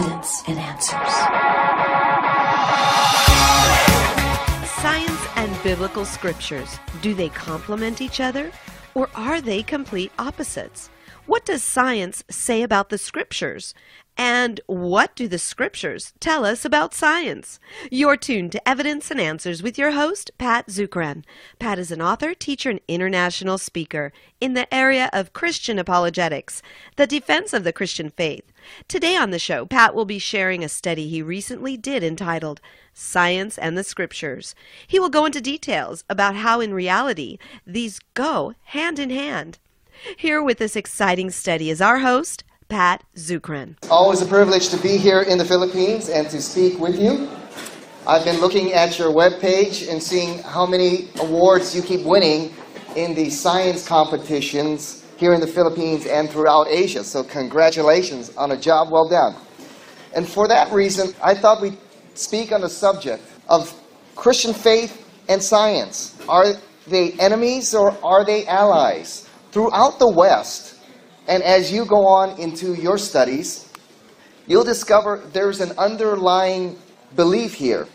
Evidence and Answers. Science and biblical scriptures, do they complement each other, or are they complete opposites? What does science say about the scriptures? And what do the scriptures tell us about science? You're tuned to Evidence and Answers with your host, Pat Zukeran. Pat is an author, teacher, and international speaker in the area of Christian apologetics, the defense of the Christian faith. Today on the show, Pat will be sharing a study he recently did entitled Science and the Scriptures. He will go into details about how in reality these go hand in hand. Here with this exciting study is our host, Pat Zukeran. Always a privilege to be here in the Philippines and to speak with you. I've been looking at your webpage and seeing how many awards you keep winning in the science competitions here in the Philippines and throughout Asia. So congratulations on a job well done. And for that reason, I thought we'd speak on the subject of Christian faith and science. Are they enemies or are they allies? Throughout the West, and as you go on into your studies, you'll discover there's an underlying belief here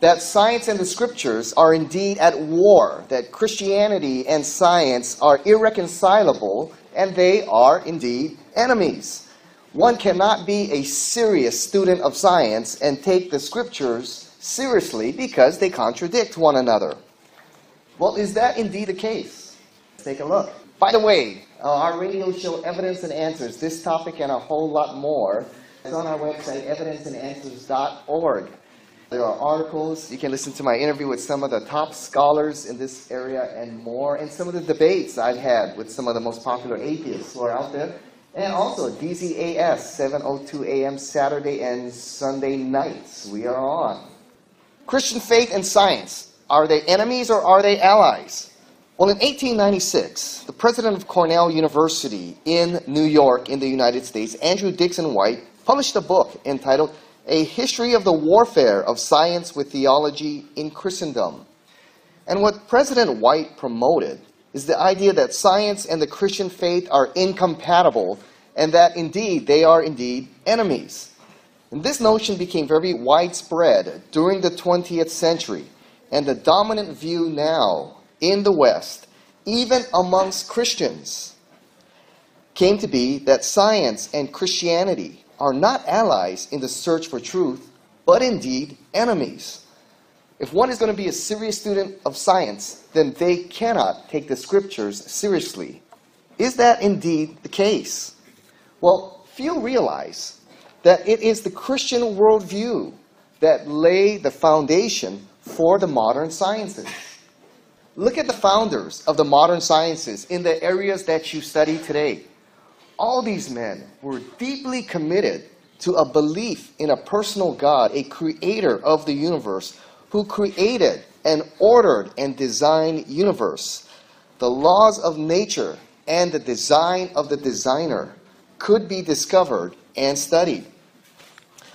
that science and the scriptures are indeed at war, that Christianity and science are irreconcilable, and they are indeed enemies. One cannot be a serious student of science and take the scriptures seriously because they contradict one another. Well, is that indeed the case? Let's take a look. By the way, our radio show, Evidence and Answers, this topic and a whole lot more, is on our website, evidenceandanswers.org. There are articles. You can listen to my interview with some of the top scholars in this area and more, and some of the debates I've had with some of the most popular atheists who are out there. And also, DZAS, 7:02 a.m. Saturday and Sunday nights. We are on. Christian faith and science. Are they enemies or are they allies? Well, in 1896, the president of Cornell University in New York in the United States, Andrew Dickson White, published a book entitled A History of the Warfare of Science with Theology in Christendom. And what President White promoted is the idea that science and the Christian faith are incompatible and that indeed they are indeed enemies. And this notion became very widespread during the 20th century, and the dominant view now in the West, even amongst Christians, came to be that science and Christianity are not allies in the search for truth, but indeed enemies. If one is going to be a serious student of science, then they cannot take the scriptures seriously. Is that indeed the case? Well, few realize that it is the Christian worldview that lay the foundation for the modern sciences. Look at the founders of the modern sciences in the areas that you study today. All these men were deeply committed to a belief in a personal God, a creator of the universe, who created and ordered and designed the universe. The laws of nature and the design of the designer could be discovered and studied.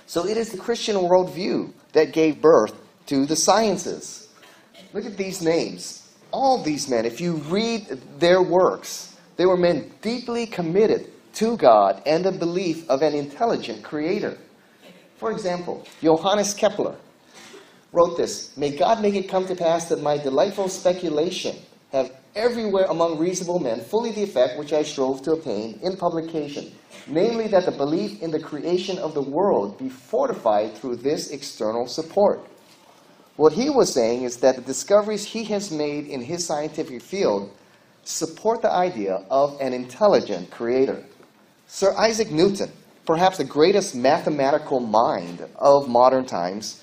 So it is the Christian worldview that gave birth to the sciences. Look at these names. All these men, if you read their works, they were men deeply committed to God and the belief of an intelligent creator. For example, Johannes Kepler wrote this: "May God make it come to pass that my delightful speculation have everywhere among reasonable men fully the effect which I strove to obtain in publication, namely that the belief in the creation of the world be fortified through this external support." What he was saying is that the discoveries he has made in his scientific field support the idea of an intelligent creator. Sir Isaac Newton, perhaps the greatest mathematical mind of modern times,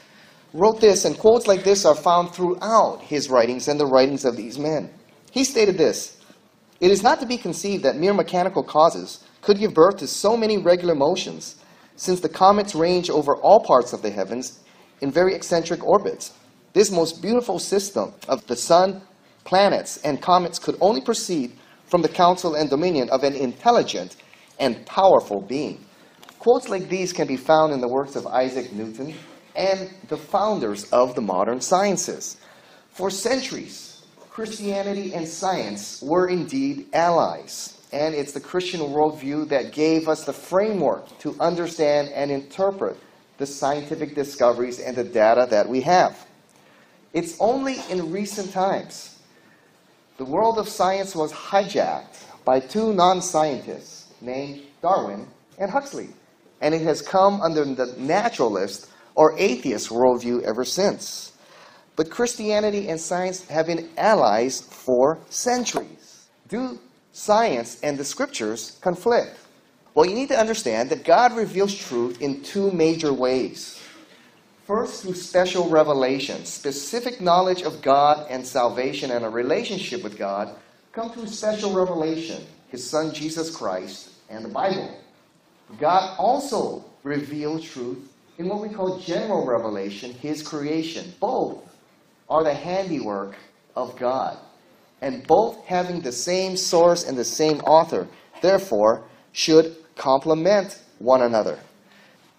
wrote this, and quotes like this are found throughout his writings and the writings of these men. He stated this: "It is not to be conceived that mere mechanical causes could give birth to so many regular motions, since the comets range over all parts of the heavens in very eccentric orbits. This most beautiful system of the sun, planets, and comets could only proceed from the counsel and dominion of an intelligent and powerful being." Quotes like these can be found in the works of Isaac Newton and the founders of the modern sciences. For centuries, Christianity and science were indeed allies. and it's the Christian worldview that gave us the framework to understand and interpret the scientific discoveries and the data that we have. It's only in recent times the world of science was hijacked by two non-scientists named Darwin and Huxley, and it has come under the naturalist or atheist worldview ever since. But Christianity and science have been allies for centuries. Do science and the scriptures conflict? Well, you need to understand that God reveals truth in two major ways. First, through special revelation, specific knowledge of God and salvation and a relationship with God come through special revelation, His Son Jesus Christ and the Bible. God also reveals truth in what we call general revelation, His creation. Both are the handiwork of God, and both having the same source and the same author, therefore, should complement one another.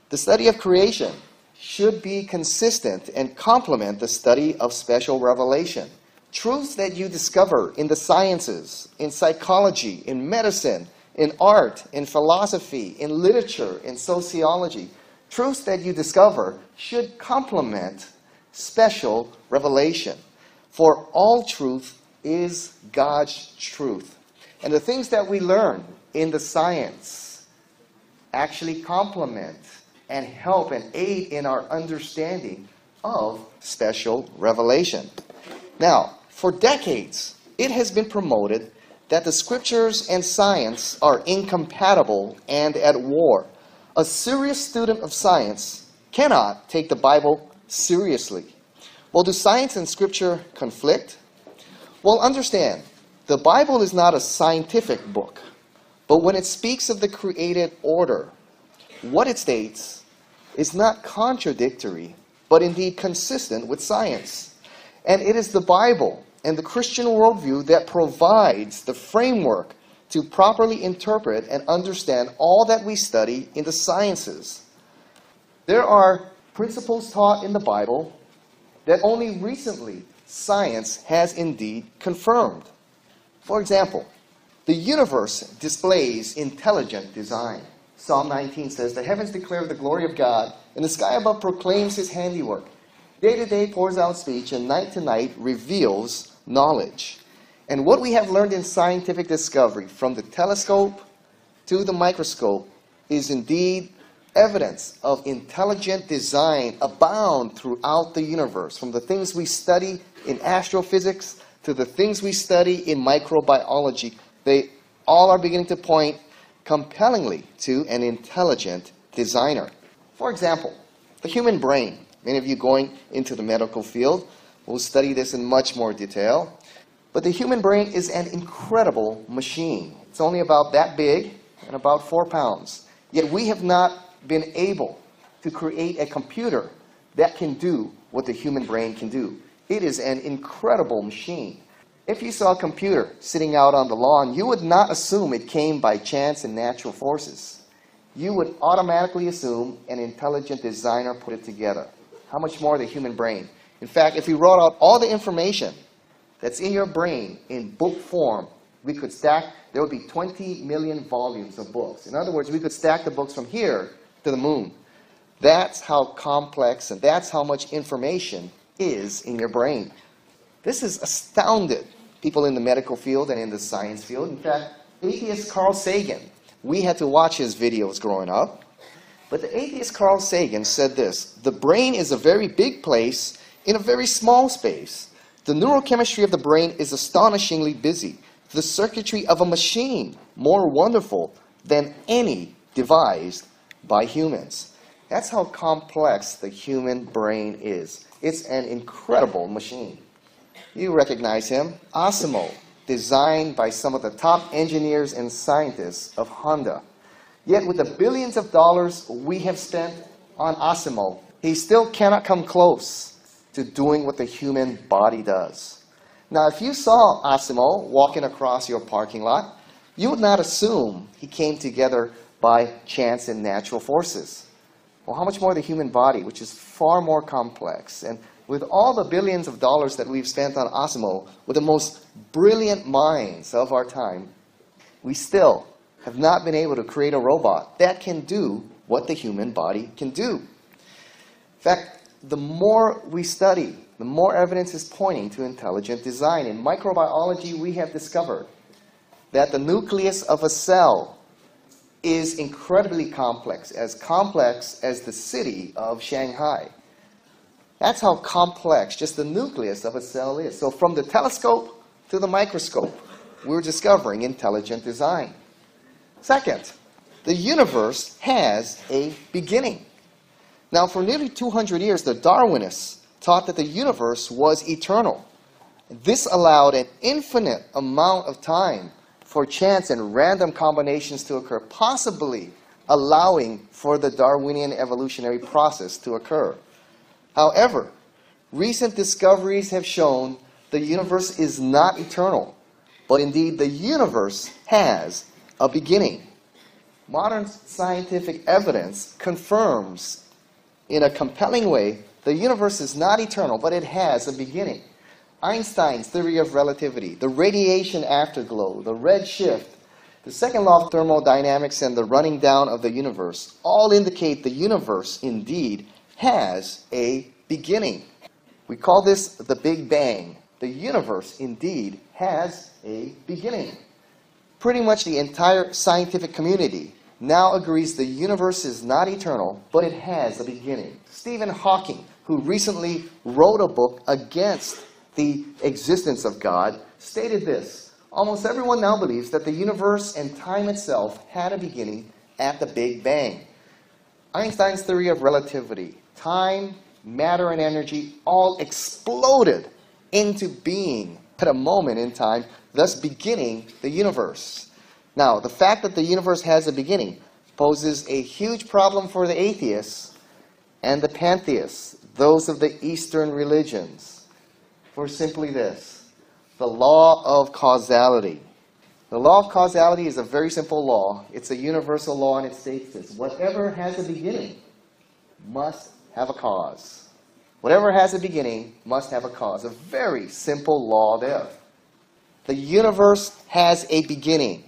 The study of creation should be consistent and complement the study of special revelation. Truths that you discover in the sciences, in psychology, in medicine, in art, in philosophy, in literature, in sociology, truths that you discover should complement special revelation. For all truth is God's truth. And the things that we learn in the science actually complement and help and aid in our understanding of special revelation. Now, for decades, it has been promoted that the scriptures and science are incompatible and at war. A serious student of science cannot take the Bible seriously. Well, do science and scripture conflict? Well, understand, the Bible is not a scientific book, but when it speaks of the created order, what it states is not contradictory, but indeed consistent with science. And it is the Bible and the Christian worldview that provides the framework to properly interpret and understand all that we study in the sciences. There are principles taught in the Bible that only recently science has indeed confirmed. For example, the universe displays intelligent design. Psalm 19 says, "The heavens declare the glory of God, and the sky above proclaims His handiwork. Day to day pours out speech, and night to night reveals knowledge." And what we have learned in scientific discovery, from the telescope to the microscope, is indeed evidence of intelligent design abound throughout the universe, from the things we study in astrophysics to the things we study in microbiology. They all are beginning to point compellingly to an intelligent designer. For example, the human brain. Many of you going into the medical field will study this in much more detail. But the human brain is an incredible machine. It's only about that big and about 4 pounds. Yet we have not been able to create a computer that can do what the human brain can do. It is an incredible machine. If you saw a computer sitting out on the lawn, you would not assume it came by chance and natural forces. You would automatically assume an intelligent designer put it together. How much more the human brain? In fact, if you wrote out all the information that's in your brain in book form, we could stack, there would be 20 million volumes of books. In other words, we could stack the books from here to the moon. That's how complex and that's how much information is in your brain. This has astounded people in the medical field and in the science field. In fact, atheist Carl Sagan, we had to watch his videos growing up, but the atheist Carl Sagan said this: "The brain is a very big place in a very small space. The neurochemistry of the brain is astonishingly busy. The circuitry of a machine more wonderful than any devised by humans." That's how complex the human brain is. It's an incredible machine. You recognize him, Asimo, designed by some of the top engineers and scientists of Honda. Yet with the billions of dollars we have spent on Asimo, he still cannot come close to doing what the human body does. Now, if you saw Asimo walking across your parking lot, you would not assume he came together by chance and natural forces. Well, how much more the human body, which is far more complex, and with all the billions of dollars that we've spent on Asimo, with the most brilliant minds of our time, we still have not been able to create a robot that can do what the human body can do. In fact, the more we study, the more evidence is pointing to intelligent design. In microbiology, we have discovered that the nucleus of a cell is incredibly complex as the city of Shanghai. That's how complex just the nucleus of a cell is. So from the telescope to the microscope, we're discovering intelligent design. Second, the universe has a beginning. Now, for nearly 200 years, the Darwinists taught that the universe was eternal. This allowed an infinite amount of time for chance and random combinations to occur, possibly allowing for the Darwinian evolutionary process to occur. However, recent discoveries have shown the universe is not eternal, but indeed the universe has a beginning. Modern scientific evidence confirms in a compelling way the universe is not eternal, but it has a beginning. Einstein's theory of relativity, the radiation afterglow, the red shift, the second law of thermodynamics, and the running down of the universe all indicate the universe indeed has a beginning. We call this the Big Bang. The universe indeed has a beginning. Pretty much the entire scientific community now agrees the universe is not eternal, but it has a beginning. Stephen Hawking, who recently wrote a book against the existence of God, stated this: almost everyone now believes that the universe and time itself had a beginning at the Big Bang. Einstein's theory of relativity, time, matter, and energy all exploded into being at a moment in time, thus beginning the universe. Now, the fact that the universe has a beginning poses a huge problem for the atheists and the pantheists, those of the Eastern religions, for simply this: the law of causality. The law of causality is a very simple law. It's a universal law, and it states this: whatever has a beginning must have a cause. Whatever has a beginning must have a cause. A very simple law there. The universe has a beginning.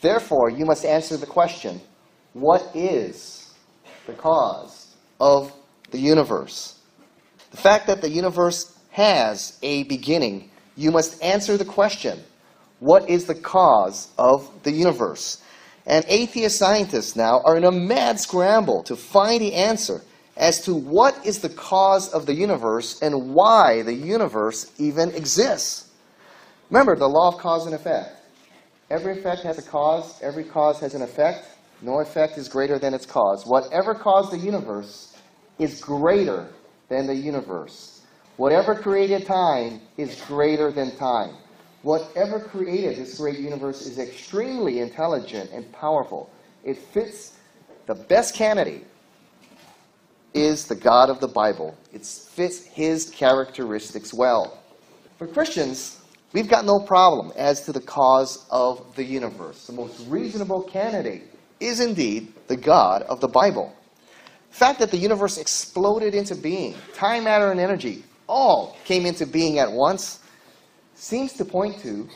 Therefore, you must answer the question, what is the cause of the universe? The fact that the universe has a beginning, you must answer the question, what is the cause of the universe? And atheist scientists now are in a mad scramble to find the answer as to what is the cause of the universe and why the universe even exists. Remember the law of cause and effect. Every effect has a cause, every cause has an effect. No effect is greater than its cause. Whatever caused the universe is greater than the universe. Whatever created time is greater than time. Whatever created this great universe is extremely intelligent and powerful. It fits the best candidate is the God of the Bible. It fits his characteristics well. For Christians, we've got no problem as to the cause of the universe. The most reasonable candidate is indeed the God of the Bible. The fact that the universe exploded into being, time, matter, and energy all came into being at once, seems to point to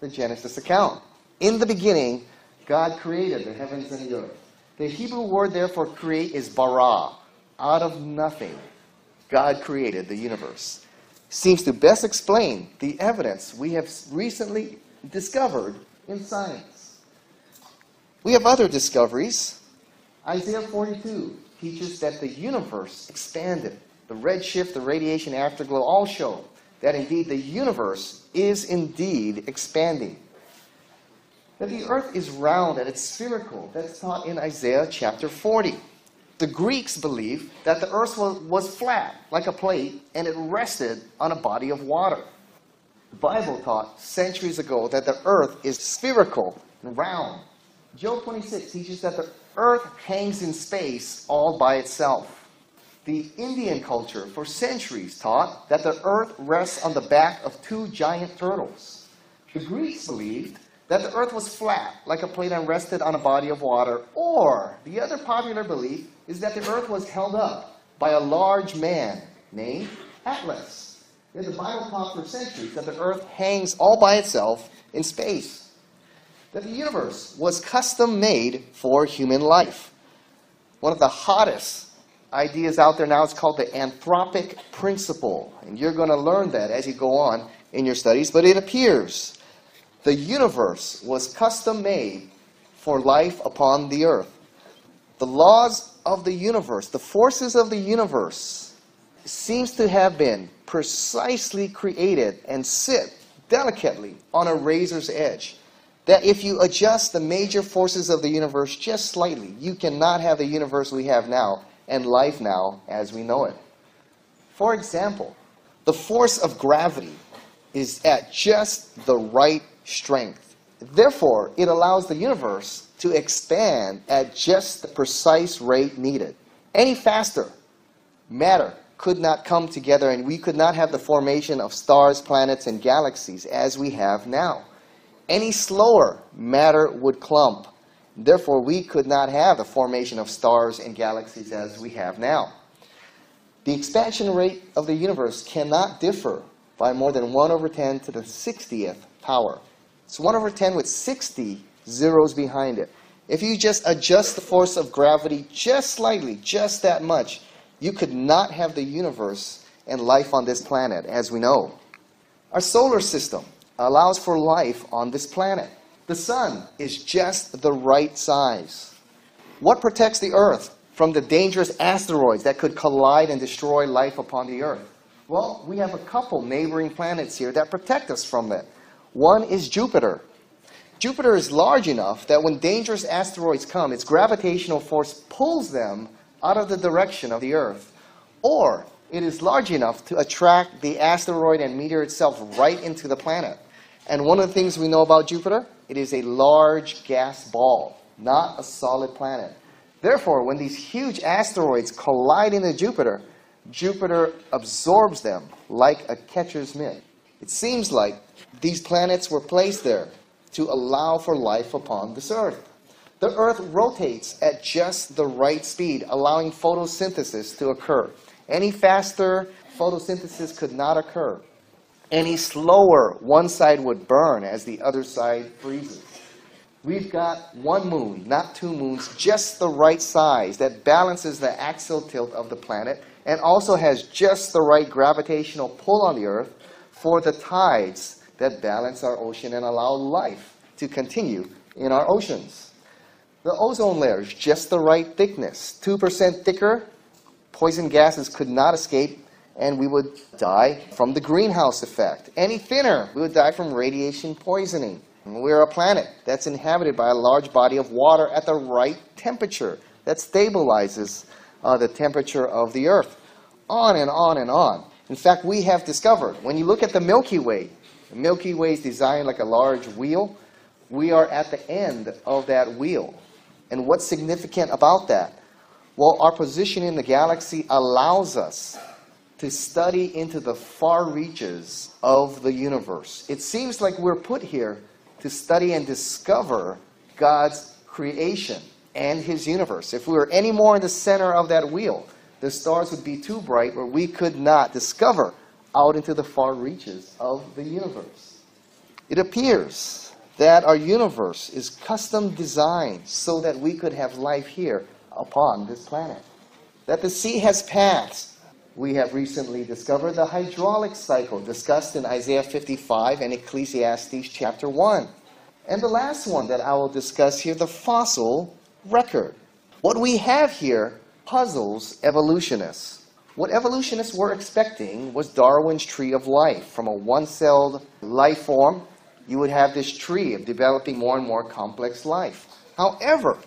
the Genesis account. In the beginning, God created the heavens and the earth. The Hebrew word, therefore, create is bara. Out of nothing, God created the universe. Seems to best explain the evidence we have recently discovered in science. We have other discoveries. Isaiah 42 teaches that the universe expanded. The red shift, the radiation afterglow all show that indeed the universe is indeed expanding. That the earth is round and it's spherical, that's taught in Isaiah chapter 40. The Greeks believed that the earth was flat, like a plate, and it rested on a body of water. The Bible taught centuries ago that the earth is spherical and round. Job 26 teaches that the earth hangs in space all by itself. The Indian culture for centuries taught that the earth rests on the back of two giant turtles. The Greeks believed that the earth was flat, like a plate, and rested on a body of water. Or the other popular belief is that the earth was held up by a large man named Atlas. The Bible taught for centuries that the earth hangs all by itself in space. that the universe was custom made for human life. One of the hottest ideas out there now is called the anthropic principle. And you're going to learn that as you go on in your studies. But it appears the universe was custom made for life upon the earth. The laws of the universe, the forces of the universe, seems to have been precisely created and sit delicately on a razor's edge. That if you adjust the major forces of the universe just slightly, you cannot have the universe we have now and life now as we know it. For example, the force of gravity is at just the right strength. Therefore, it allows the universe to expand at just the precise rate needed. Any faster, matter could not come together, and we could not have the formation of stars, planets, and galaxies as we have now. Any slower, matter would clump. Therefore, we could not have the formation of stars and galaxies as we have now. The expansion rate of the universe cannot differ by more than 1/10 to the 60th power. It's 1/10 with 60 zeros behind it. If you just adjust the force of gravity just slightly, just that much, you could not have the universe and life on this planet as we know. Our solar system allows for life on this planet. The sun is just the right size. What protects the earth from the dangerous asteroids that could collide and destroy life upon the earth? Well, we have a couple neighboring planets here that protect us from that. One is Jupiter. Jupiter is large enough that when dangerous asteroids come, its gravitational force pulls them out of the direction of the earth. Or it is large enough to attract the asteroid and meteor itself right into the planet. And one of the things we know about Jupiter, it is a large gas ball, not a solid planet. Therefore, when these huge asteroids collide into Jupiter, Jupiter absorbs them like a catcher's mitt. It seems like these planets were placed there to allow for life upon this Earth. The Earth rotates at just the right speed, allowing photosynthesis to occur. Any faster, photosynthesis could not occur. Any slower, one side would burn as the other side freezes. We've got one moon, not two moons, just the right size that balances the axial tilt of the planet and also has just the right gravitational pull on the Earth for the tides that balance our ocean and allow life to continue in our oceans. The ozone layer is just the right thickness, 2% thicker. Poison gases could not escape, and we would die from the greenhouse effect. Any thinner, we would die from radiation poisoning. We're a planet that's inhabited by a large body of water at the right temperature that stabilizes the temperature of the Earth. On and on and on. In fact, we have discovered, when you look at the Milky Way, the Milky Way is designed like a large wheel. We are at the end of that wheel. And what's significant about that? Well, our position in the galaxy allows us to study into the far reaches of the universe. It seems like we're put here to study and discover God's creation and His universe. If we were any more in the center of that wheel, the stars would be too bright where we could not discover out into the far reaches of the universe. It appears that our universe is custom designed so that we could have life here upon this planet. That the sea has paths. We have recently discovered the hydraulic cycle discussed in Isaiah 55 and Ecclesiastes chapter 1. And the last one that I will discuss here, the fossil record. What we have here puzzles evolutionists. What evolutionists were expecting was Darwin's tree of life. From a one-celled life form, you would have this tree of developing more and more complex life. However,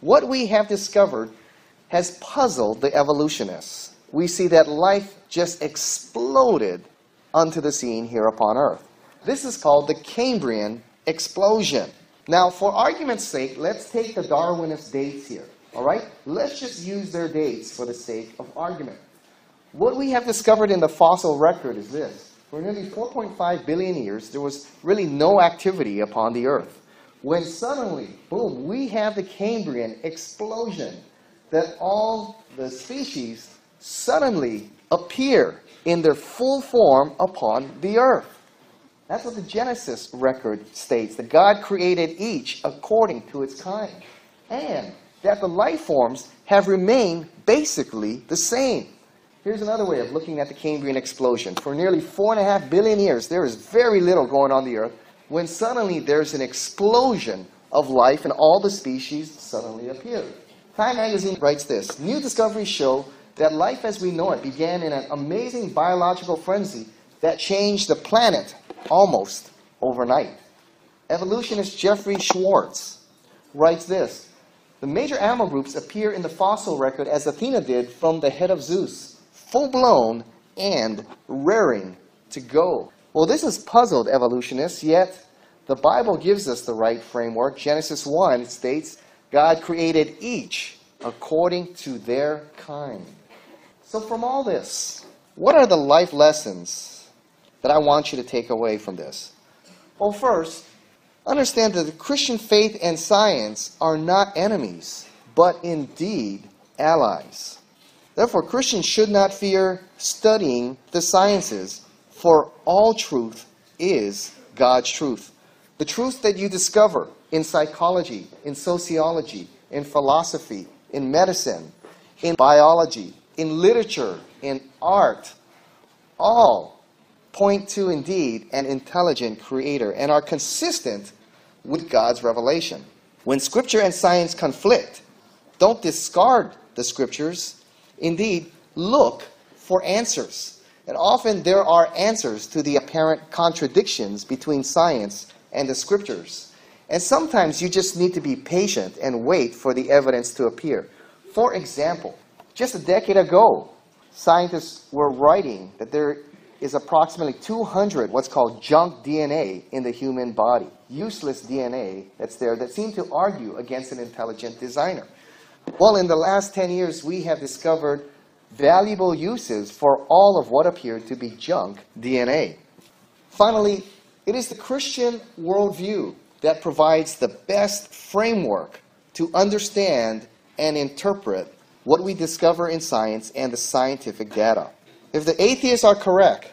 what we have discovered has puzzled the evolutionists. We see that life just exploded onto the scene here upon Earth. This is called the Cambrian explosion. Now, for argument's sake, let's take the Darwinist dates here, all right? Let's just use their dates for the sake of argument. What we have discovered in the fossil record is this. For nearly 4.5 billion years, there was really no activity upon the Earth. When suddenly, boom, we have the Cambrian explosion that all the species suddenly appear in their full form upon the Earth. That's what the Genesis record states, that God created each according to its kind, and that the life forms have remained basically the same. Here's another way of looking at the Cambrian explosion. For nearly 4.5 billion years, there is very little going on the Earth, when suddenly there's an explosion of life and all the species suddenly appear. Time magazine writes this: new discoveries show that life as we know it began in an amazing biological frenzy that changed the planet almost overnight. Evolutionist Jeffrey Schwartz writes this: the major animal groups appear in the fossil record as Athena did from the head of Zeus, full-blown and raring to go. Well, this has puzzled evolutionists, yet the Bible gives us the right framework. Genesis 1 states, God created each according to their kind. So from all this, what are the life lessons that I want you to take away from this? Well, first, understand that the Christian faith and science are not enemies, but indeed allies. Therefore, Christians should not fear studying the sciences, for all truth is God's truth. The truth that you discover in psychology, in sociology, in philosophy, in medicine, in biology, in literature, in art, all point to indeed an intelligent creator and are consistent with God's revelation. When scripture and science conflict, don't discard the scriptures. Indeed, look for answers. And often there are answers to the apparent contradictions between science and the scriptures. And sometimes you just need to be patient and wait for the evidence to appear. For example, just a decade ago, scientists were writing that there is approximately 200 what's called junk DNA in the human body, useless DNA that's there that seemed to argue against an intelligent designer. Well, in the last 10 years, we have discovered valuable uses for all of what appeared to be junk DNA. Finally, it is the Christian worldview that provides the best framework to understand and interpret what we discover in science and the scientific data. If the atheists are correct,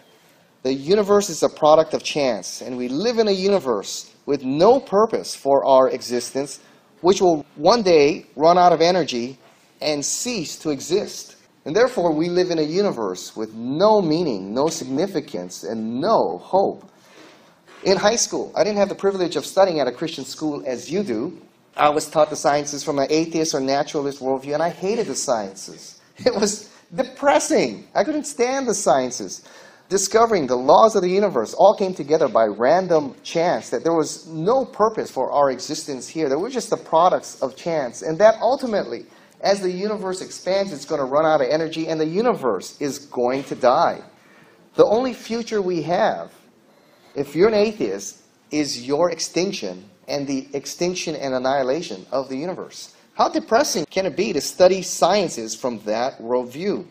the universe is a product of chance, and we live in a universe with no purpose for our existence, which will one day run out of energy and cease to exist. And therefore, we live in a universe with no meaning, no significance, and no hope. In high school, I didn't have the privilege of studying at a Christian school as you do. I was taught the sciences from an atheist or naturalist worldview, and I hated the sciences. It was depressing. I couldn't stand the sciences. Discovering the laws of the universe all came together by random chance, that there was no purpose for our existence here, that we're just the products of chance, and that ultimately, as the universe expands, it's going to run out of energy, and the universe is going to die. The only future we have, if you're an atheist, is your extinction and the extinction and annihilation of the universe. How depressing can it be to study sciences from that worldview?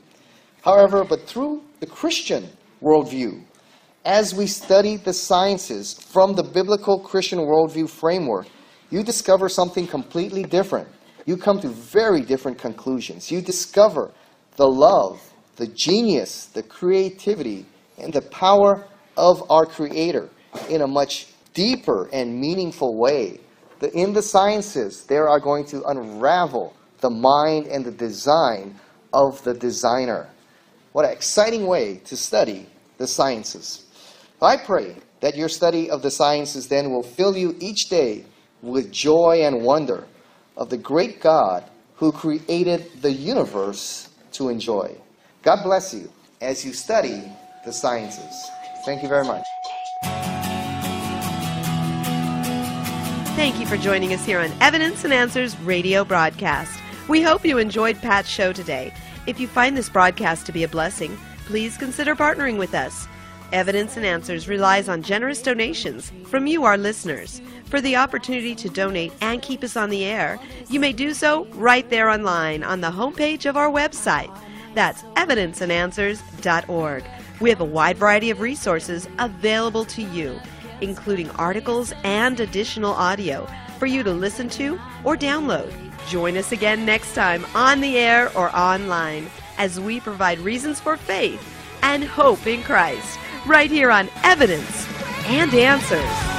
However, but through the Christian worldview, as we study the sciences from the biblical Christian worldview framework, you discover something completely different. You come to very different conclusions. You discover the love, the genius, the creativity, and the power of our Creator in a much deeper and meaningful way. In the sciences, they are going to unravel the mind and the design of the designer. What an exciting way to study the sciences. I pray that your study of the sciences then will fill you each day with joy and wonder of the great God who created the universe to enjoy. God bless you as you study the sciences. Thank you very much. Thank you for joining us here on Evidence and Answers radio broadcast. We hope you enjoyed Pat's show today. If you find this broadcast to be a blessing, please consider partnering with us. Evidence and Answers relies on generous donations from you, our listeners. For the opportunity to donate and keep us on the air, you may do so right there online on the homepage of our website. That's evidenceandanswers.org. We have a wide variety of resources available to you, including articles and additional audio for you to listen to or download. Join us again next time on the air or online as we provide reasons for faith and hope in Christ right here on Evidence and answers.